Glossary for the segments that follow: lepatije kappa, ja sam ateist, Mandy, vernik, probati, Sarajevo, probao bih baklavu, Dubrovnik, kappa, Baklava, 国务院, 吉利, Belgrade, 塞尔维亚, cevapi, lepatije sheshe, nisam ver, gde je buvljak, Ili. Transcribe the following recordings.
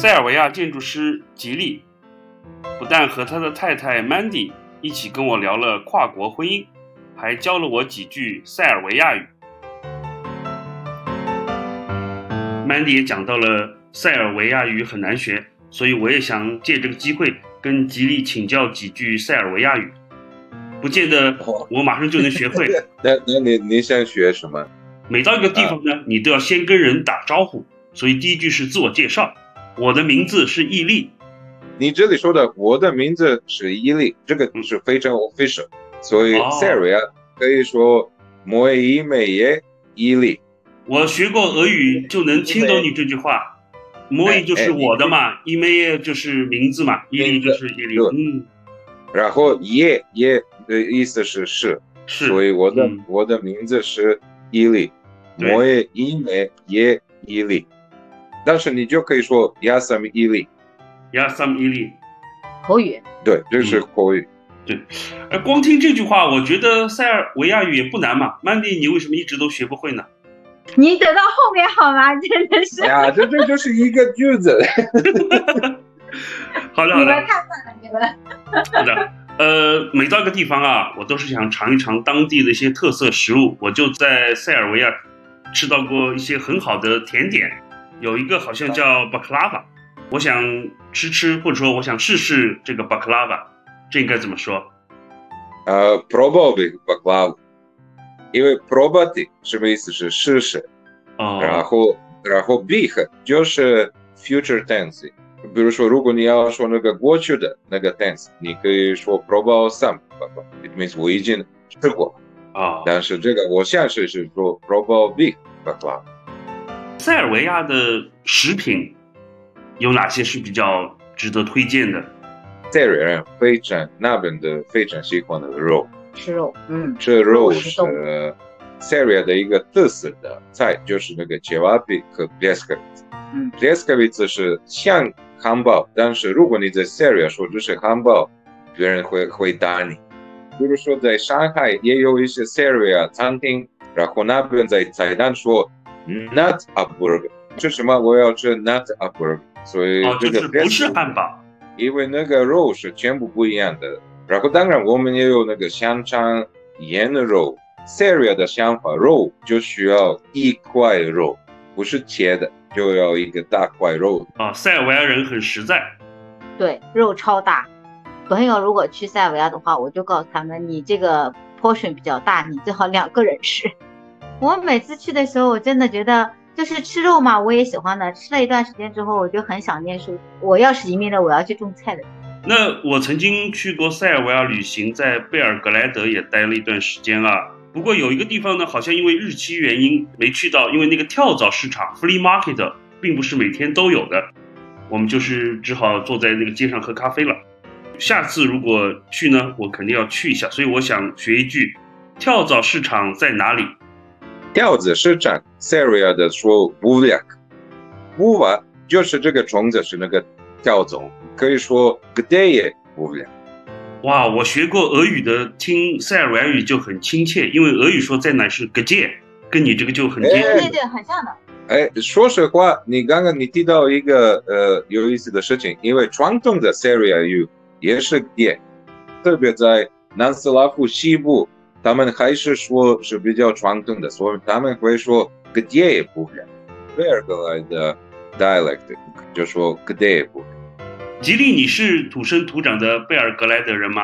塞尔维亚建筑师吉利不但和他的太太 Mandy 一起跟我聊了跨国婚姻，还教了我几句塞尔维亚语。Mandy 也讲到了塞尔维亚语很难学，所以我也想借这个机会跟吉利请教几句塞尔维亚语，不见得我马上就能学会。那您想学什么？每到一个地方呢，你都要先跟人打招呼，所以第一句是自我介绍，我的名字是伊利。你这里说的我的名字是伊利，这个是非常 official， 所以塞尔维亚可以说moi ime je Ili。我学过俄语就能听懂你这句话。moi 就是我的嘛，ime 就是名字嘛，伊利就是伊利。嗯，然后 je 的意思是，所以我的名字是伊利，moi ime je Ili。但是你就可以说 ja sam Ili。亚萨米利，口语，对，这是口语。对，光听这句话，我觉得塞尔维亚语也不难嘛。Mandy，你为什么一直都学不会呢？你等到后面好吗？真的是。呀，这就是一个句子。好的。你们看了。每到一个地方啊，我都是想尝一尝当地的一些特色食物。我就在塞尔维亚吃到过一些很好的甜点，有一个好像叫 Baklava。我想吃，或者说我想试试这个 baklava， 这应该怎么说？probao bih baklavu， 因为 probati 什么意思是试试，然后 bih 就是 future tense， 比如说如果你要说那个过去的那个 tense， 你可以说 probao sam baklava，it means 我已经吃过啊，但是这个我想试试说 probao bih baklava。塞尔维亚的食品有哪些是比较值得推荐的？塞尔维亚人那边的非常喜欢的肉，吃肉是塞尔维亚的一个特色的菜，就是那个 cevapi 和 pljeskavica。pljeskavica 是像汉堡，但是如果你在塞尔维亚说这是汉堡，别人会打你。比如说在上海也有一些塞尔维亚餐厅，然后那边在菜单说 nut hamburger， 吃什么？我要吃 nut hamburger。所以这个不是汉堡，因为那个肉是全部不一样的。然后当然我们也有那个香肠、腌的肉。塞尔维亚的想法，肉就需要一块肉，不是切的，就要一个大块肉。塞尔维亚人很实在，对，肉超大。朋友如果去塞尔维亚的话，我就告诉他们，你这个 portion 比较大，你最好2个人吃。我每次去的时候，我真的觉得。就是吃肉嘛，我也喜欢的。吃了一段时间之后，我就很想念说，我要是移民了，我要去种菜的。那我曾经去过塞尔维亚旅行，在贝尔格莱德也待了一段时间啊。不过有一个地方呢，好像因为日期原因没去到，因为那个跳蚤市场 （flea market） 并不是每天都有的，我们就是只好坐在那个街上喝咖啡了。下次如果去呢，我肯定要去一下。所以我想学一句：跳蚤市场在哪里？跳蚤市场，塞尔维亚的说 buvljak， 就是这个虫子是那个跳蚤，可以说 gde je buvljak。哇，我学过俄语的，听塞尔维亚语就很亲切，因为俄语说在哪是 gde， 跟你这个就很接近，对，很像的。说实话，你刚刚提到一个有意思的事情，因为传统的塞尔维亚语也是 gde， 特别在南斯拉夫西部。他们还是说是比较传统的，所以他们会说 gde je buvljak， 贝尔格莱的 dialect 就说 gde je buvljak。 吉利，你是土生土长的贝尔格莱德人吗？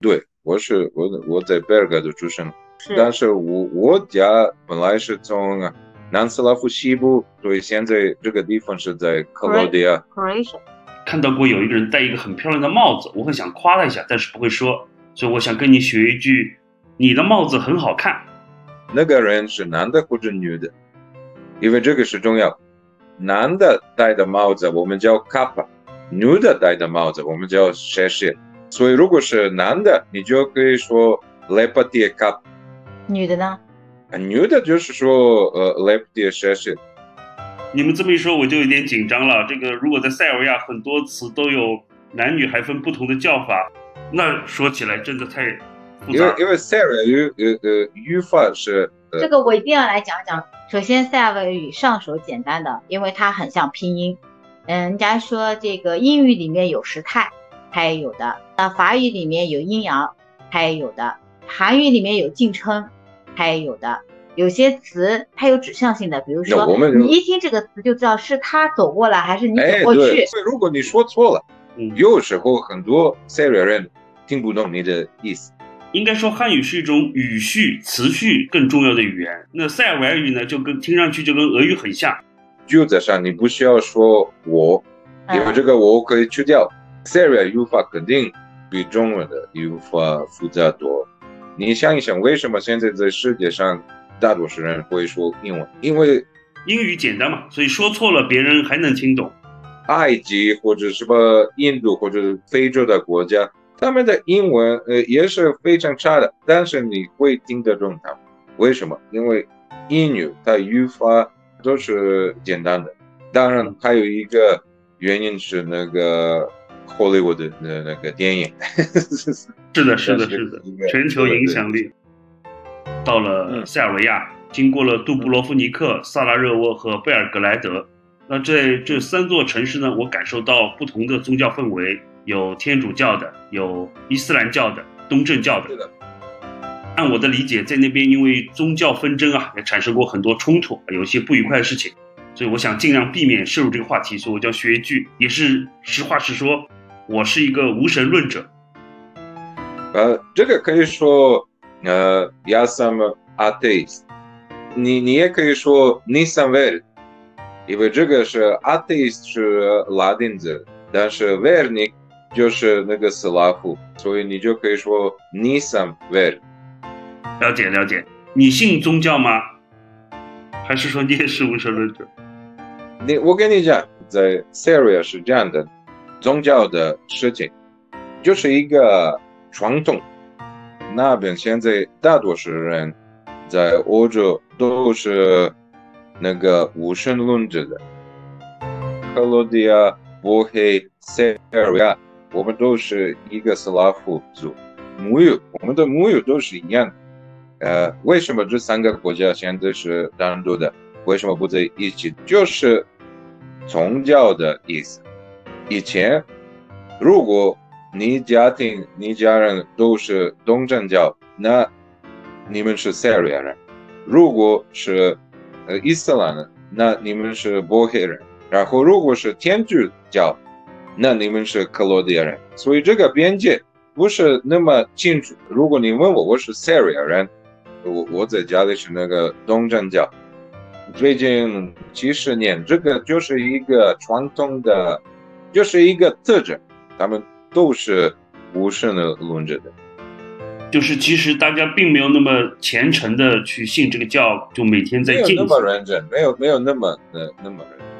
对，我在贝尔格莱德出生，但是我家本来是从南斯拉夫西部，所以现在这个地方是在克罗地亚。看到过有一个人戴一个很漂亮的帽子，我很想夸他一下，但是不会说，所以我想跟你学一句，你的帽子很好看。那个人是男的或者女的，因为这个是重要。男的戴的帽子我们叫 kappa， 女的戴的帽子我们叫 sheshe。 所以如果是男的，你就可以说 lepatije kappa。 女的呢？女的就是说lepatije sheshe。 你们这么一说，我就有点紧张了。这个如果在塞尔维亚，很多词都有男女还分不同的叫法，那说起来真的太复杂。因为塞尔维亚语法是这个我一定要来讲讲。首先塞尔维亚语上手简单的，因为它很像拼音，人家说这个英语里面有时态，它也有的；那法语里面有阴阳，它也有的；韩语里面有敬称，它也有的。有些词它有指向性的，比如说你一听这个词就知道是他走过来还是你走过去。所以如果你说错了，有时候很多塞瑞人听不懂你的意思。应该说汉语是一种语序词序更重要的语言，那塞尔维亚语呢就跟听上去就跟俄语很像。句子上你不需要说我，因为这个我可以去掉。塞尔维亚语法肯定比中文的语法复杂多。你想一想，为什么现在在世界上大多数人会说英文？因为英语简单嘛，所以说错了别人还能听懂。埃及或者什么印度或者非洲的国家，他们的英文也是非常差的，但是你会听得懂他们。为什么？因为英语它语法都是简单的。当然还有一个原因是那个 Hollywood 的那个电影。是的是的是的，全球影响力。到了塞尔维亚，经过了杜布罗夫尼克、萨拉热窝和贝尔格莱德，那在这三座城市呢，我感受到不同的宗教氛围，有天主教的，有伊斯兰教的，东正教的。按我的理解，在那边因为宗教纷争啊，也产生过很多冲突，有一些不愉快的事情，所以我想尽量避免涉入这个话题，所以我就学一句，也是实话实说，我是一个无神论者。这个可以说ja sam ateist， 你也可以说 nisam ver， 因为这个是 ateist 是拉丁字，但是 vernik 就是那个斯拉夫，所以你就可以说 nisam ver。 了解了解。你信宗教吗？还是说你也是无神论者？我跟你讲，在 Syria 是这样的，宗教的事情就是一个传统，那边现在大多数人在欧洲都是那个无神论者的，克罗地亚、波黑、塞尔维亚，我们都是一个斯拉夫族，母语，我们的母语都是一样的。为什么这三个国家现在是单独的？为什么不在一起？就是宗教的意思。以前如果你家庭、你家人都是东正教，那你们是塞尔维亚人；如果是伊斯兰人，那你们是波黑人；然后如果是天主教，那你们是克罗地亚人。所以这个边界不是那么清楚。如果你问我，我是塞尔维亚人，我在家里是那个东正教。最近70年，这个就是一个传统的，就是一个特征，他们都是无神论者的，就是其实大家并没有那么虔诚的去信这个教，就每天在进行没有那么认真，没有那么认真。